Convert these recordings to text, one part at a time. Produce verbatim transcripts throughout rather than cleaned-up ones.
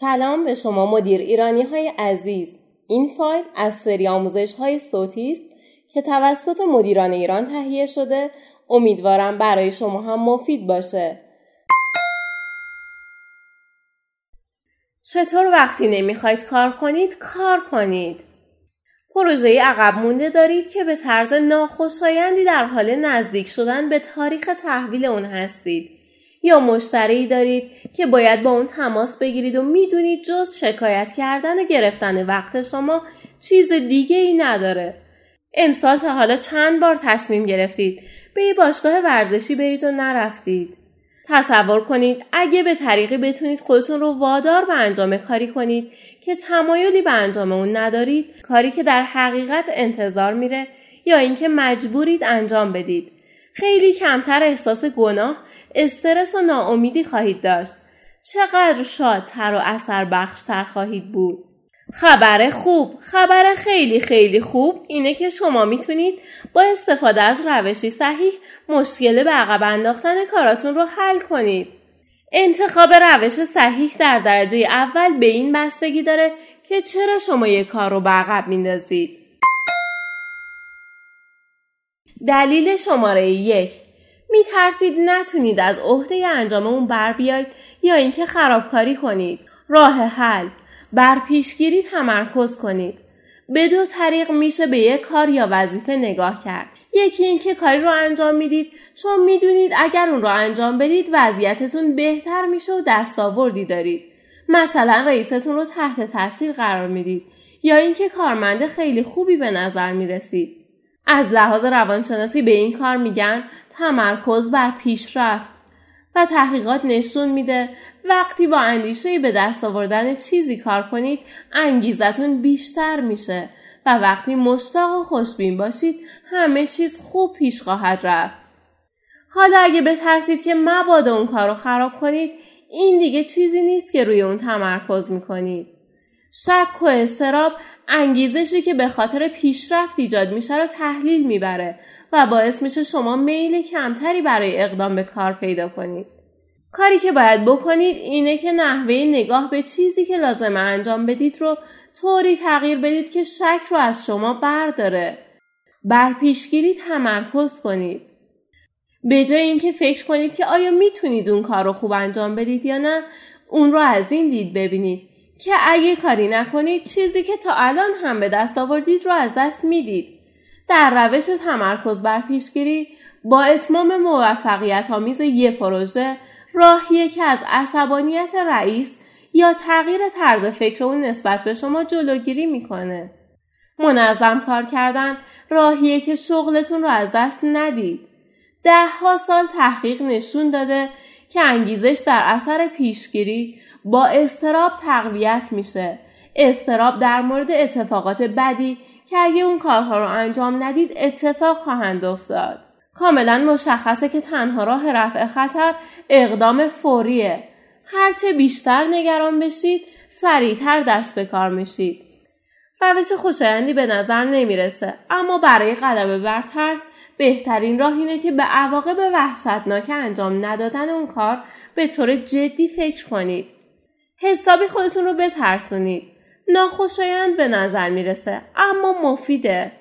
سلام به شما مدیر ایرانی های عزیز. این فایل از سری آموزش های صوتی است که توسط مدیران ایران تهیه شده. امیدوارم برای شما هم مفید باشه. چطور وقتی نمیخواید کار کنید کار کنید؟ پروژه‌ای عقب مونده دارید که به طرز ناخوشایندی در حال نزدیک شدن به تاریخ تحویل اون هستید، یا مشتری دارید که باید با اون تماس بگیرید و میدونید جز شکایت کردن و گرفتن وقت شما چیز دیگه ای نداره. امسال تا حالا چند بار تصمیم گرفتید به یه باشگاه ورزشی برید و نرفتید. تصور کنید اگه به طریقی بتونید خودتون رو وادار به انجام کاری کنید که تمایلی به انجام اون ندارید، کاری که در حقیقت انتظار میره یا اینکه مجبورید انجام بدید، خیلی کمتر احساس گناه، استرس و ناامیدی خواهید داشت. چقدر شادتر و اثر بخشتر خواهید بود. خبر خوب، خبر خیلی خیلی خوب اینه که شما میتونید با استفاده از روشی صحیح مشکل به عقب انداختن کاراتون رو حل کنید. انتخاب روش صحیح در درجه اول به این بستگی داره که چرا شما یک کار رو به عقب میندازید. دلیل شماره یک، میترسید نتونید از عهده انجام اون بر بیاید یا اینکه خرابکاری کنید. راه حل، بر پیشگیری تمرکز کنید. به دو طریق میشه به یک کار یا وظیفه نگاه کرد. یکی اینکه کاری رو انجام میدید چون میدونید اگر اون رو انجام بدید وضعیتتون بهتر میشه و دستاوردی دارید. مثلا رئیستون رو تحت تاثیر قرار میدید یا اینکه کارمند خیلی خوبی به نظر میرسید. از لحاظ روانشناسی به این کار میگن تمرکز بر پیشرفت و تحقیقات نشون میده وقتی با اندیشه‌ای به دست آوردن چیزی کار کنید انگیزتون بیشتر میشه و وقتی مشتاق و خوشبین باشید همه چیز خوب پیش خواهد رفت. حالا اگه بترسید که مبادا اون کارو خراب کنید، این دیگه چیزی نیست که روی اون تمرکز میکنید. شک و اضطراب انگیزشی که به خاطر پیشرفت ایجاد میشه رو تحلیل میبره و باعث میشه شما میل کمتری برای اقدام به کار پیدا کنید. کاری که باید بکنید اینه که نحوه نگاه به چیزی که لازمه انجام بدید رو طوری تغییر بدید که شک رو از شما برداره. بر پیشگیری تمرکز کنید. به جای اینکه فکر کنید که آیا میتونید اون کار رو خوب انجام بدید یا نه، اون رو از این دید ببینید که اگه کاری نکنید چیزی که تا الان هم به دست آوردید رو از دست میدید. در روش تمرکز بر پیشگیری با اتمام موفقیت‌آمیز یک پروژه، راهیه که از عصبانیت رئیس یا تغییر طرز فکر اون نسبت به شما جلوگیری میکنه. منظم کار کردن راهیه که شغلتون رو از دست ندید. ده ها سال تحقیق نشون داده که انگیزش در اثر پیشگیری با اضطراب تقویت میشه. اضطراب در مورد اتفاقات بدی که اگه اون کارها رو انجام ندید اتفاق خواهند افتاد. کاملا مشخصه که تنها راه رفع خطر اقدام فوریه. هرچه بیشتر نگران بشید سریعتر دست به کار میشید. روش خوشایندی به نظر نمیرسه، اما برای غلبه بر ترس بهترین راه اینه که به عواقب وحشتناک انجام ندادن اون کار به طور جدی فکر کنید. حسابی خودتون رو بترسونید. ناخوشایند به نظر میرسه اما مفیده.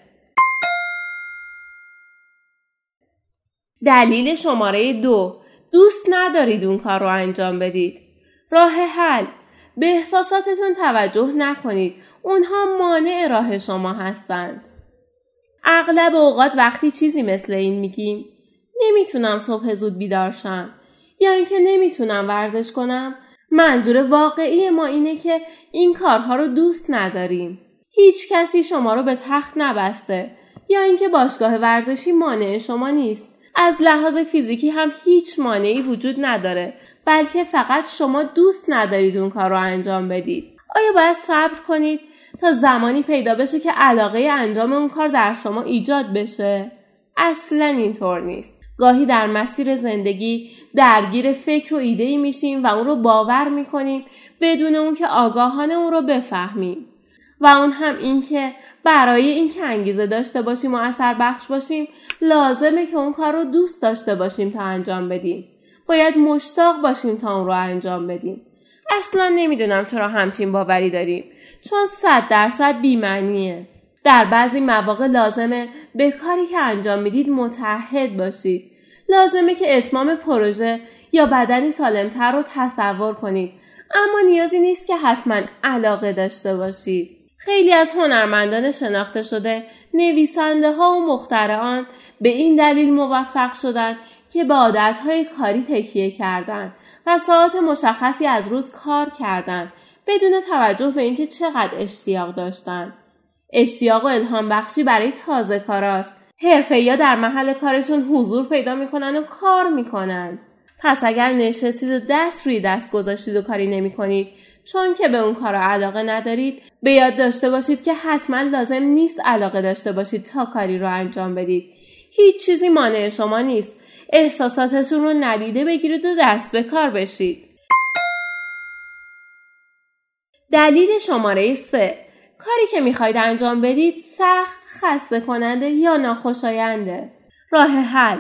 دلیل شماره دو، دوست ندارید اون کار رو انجام بدید. راه حل، به احساساتتون توجه نکنید. اونها مانع راه شما هستند. اغلب اوقات وقتی چیزی مثل این میگیم نمیتونم صبح زود بیدار شم یا اینکه نمیتونم ورزش کنم، منظور واقعی ما اینه که این کارها رو دوست نداریم. هیچ کسی شما رو به تخت نبسته یا اینکه باشگاه ورزشی مانع شما نیست. از لحاظ فیزیکی هم هیچ مانعی وجود نداره، بلکه فقط شما دوست ندارید اون کار رو انجام بدید. آیا باید صبر کنید تا زمانی پیدا بشه که علاقه انجام اون کار در شما ایجاد بشه؟ اصلا اینطور نیست. گاهی در مسیر زندگی درگیر فکر و ایده‌ای میشیم و اون رو باور میکنیم بدون اون که آگاهانه اون رو بفهمیم. و اون هم این که برای این که انگیزه داشته باشیم و اثر بخش باشیم لازمه که اون کار رو دوست داشته باشیم تا انجام بدیم. باید مشتاق باشیم تا اون رو انجام بدیم. اصلا نمیدونم چرا همچین باوری داریم، چون صد درصد بی‌معنیه. در بعضی مواقع لازمه به کاری که انجام میدید متعهد باشید. لازمه که اتمام پروژه یا بدنی سالمتر رو تصور کنید، اما نیازی نیست که حتما علاقه داشته باشید. خیلی از هنرمندان شناخته شده، نویسنده ها و مخترعان به این دلیل موفق شدند که به عادتهای کاری تکیه کردند و ساعات مشخصی از روز کار کردند، بدون توجه به اینکه چقدر اشتیاق داشتند. اشتیاق و الهام بخشی برای تازه کاراست. حرفه‌ای‌ها در محل کارشون حضور پیدا میکنن و کار میکنن. پس اگر نشستید و دست روی دست گذاشتید و کاری نمیکنید چون که به اون کارا علاقه ندارید، به یاد داشته باشید که حتما لازم نیست علاقه داشته باشید تا کاری رو انجام بدید. هیچ چیزی مانع شما نیست. احساساتتون رو ندیده بگیرید و دست به کار بشید. دلیل شماره سه، کاری که میخواید انجام بدید سخت، خسته کننده یا ناخوشاینده. راه حل،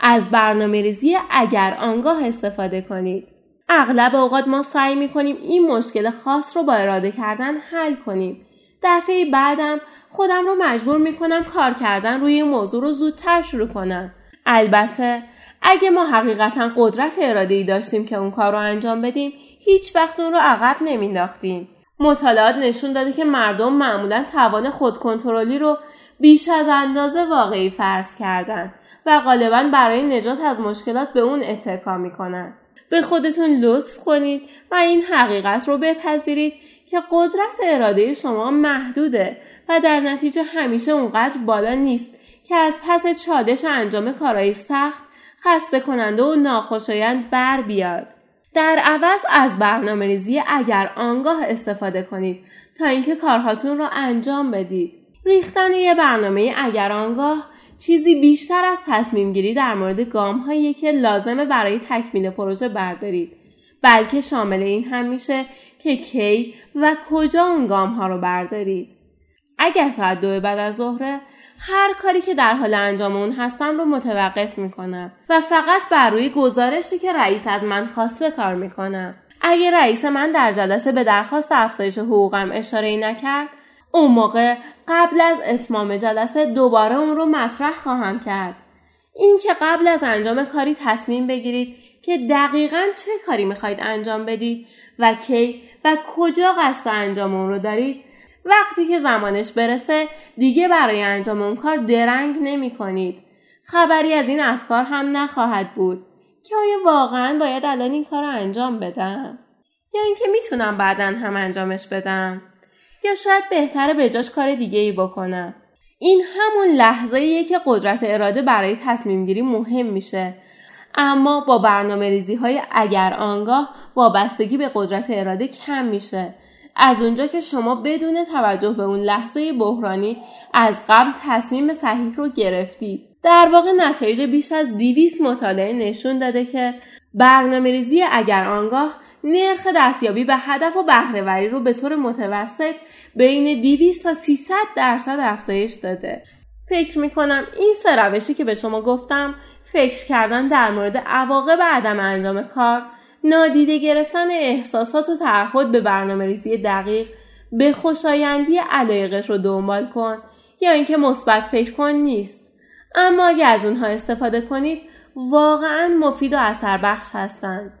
از برنامه‌ریزی اگر آنگاه استفاده کنید. اغلب اوقات ما سعی میکنیم این مشکل خاص رو با اراده کردن حل کنیم. دفعه بعدم خودم رو مجبور میکنم کار کردن روی این موضوع رو زودتر شروع کنم. البته اگه ما حقیقتا قدرت اراده‌ای داشتیم که اون کار رو انجام بدیم، هیچ وقت اون رو عقب نمینداختیم. مطالعات نشون داده که مردم معمولاً توان خودکنترلی رو بیش از اندازه واقعی فرض کردن و غالباً برای نجات از مشکلات به اون اتکا میکنن. به خودتون لطف کنید و این حقیقت رو بپذیرید که قدرت اراده شما محدوده و در نتیجه همیشه اونقدر بالا نیست که از پس چالش انجام کارهای سخت، خسته کننده و ناخوشایند بر بیاد. در عوض از برنامه‌ریزی اگر آنگاه استفاده کنید تا اینکه کارهاتون رو انجام بدید. ریختن یه برنامه اگر آنگاه چیزی بیشتر از تصمیم گیری در مورد گام هایی که لازمه برای تکمیل پروژه بردارید، بلکه شامل این هم میشه که کی و کجا اون گام ها رو بردارید. اگر ساعت دو بعد از ظهر، هر کاری که در حال انجام اون هستم رو متوقف میکنم و فقط بر روی گزارشی که رئیس از من خواسته کار میکنم. اگر رئیس من در جلسه به درخواست افزایش حقوقم اشاره‌ای نکرد، اون موقع قبل از اتمام جلسه دوباره اون رو مطرح خواهم کرد. این که قبل از انجام کاری تصمیم بگیرید که دقیقاً چه کاری میخواید انجام بدید و کی و کجا قصد انجام اون رو دارید، وقتی که زمانش برسه دیگه برای انجام اون کار درنگ نمی کنید. خبری از این افکار هم نخواهد بود که آیا واقعاً باید الان این کار رو انجام بدم یا اینکه میتونم بعداً هم انجامش بدم، یا شاید بهتره به جاش کار دیگه ای بکنم. این همون لحظه‌ایه که قدرت اراده برای تصمیم گیری مهم میشه، اما با برنامه‌ریزی‌های اگر آنگاه وابستگی به قدرت اراده کم میشه، از اونجا که شما بدون توجه به اون لحظه بحرانی از قبل تصمیم صحیح رو گرفتید. در واقع نتایج بیش از دویست مطالعه نشون داده که برنامه‌ریزی اگر آنگاه نرخ دستیابی به هدف و بهره‌وری رو به طور متوسط بین دویست تا سیصد درصد افزایش داده. فکر میکنم این سه روشی که به شما گفتم، فکر کردن در مورد عواقب عدم انجام کار، نادیده گرفتن احساسات و تعهد به برنامه‌ریزی دقیق، به خوشایندی علایقت رو دنبال کن یا اینکه مثبت فکر کن نیست. اما اگه از اونها استفاده کنید، واقعاً مفید و اثربخش هستند.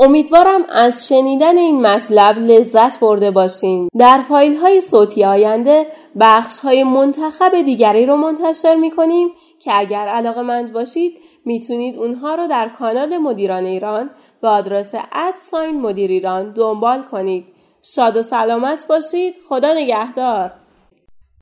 امیدوارم از شنیدن این مطلب لذت برده باشین. در فایل های صوتی آینده بخش های منتخب دیگری رو منتشر میکنیم که اگر علاقه‌مند باشید میتونید اونها رو در کانال مدیران ایران با آدرس ادساین مدیر ایران دنبال کنید. شاد و سلامت باشید. خدا نگهدار.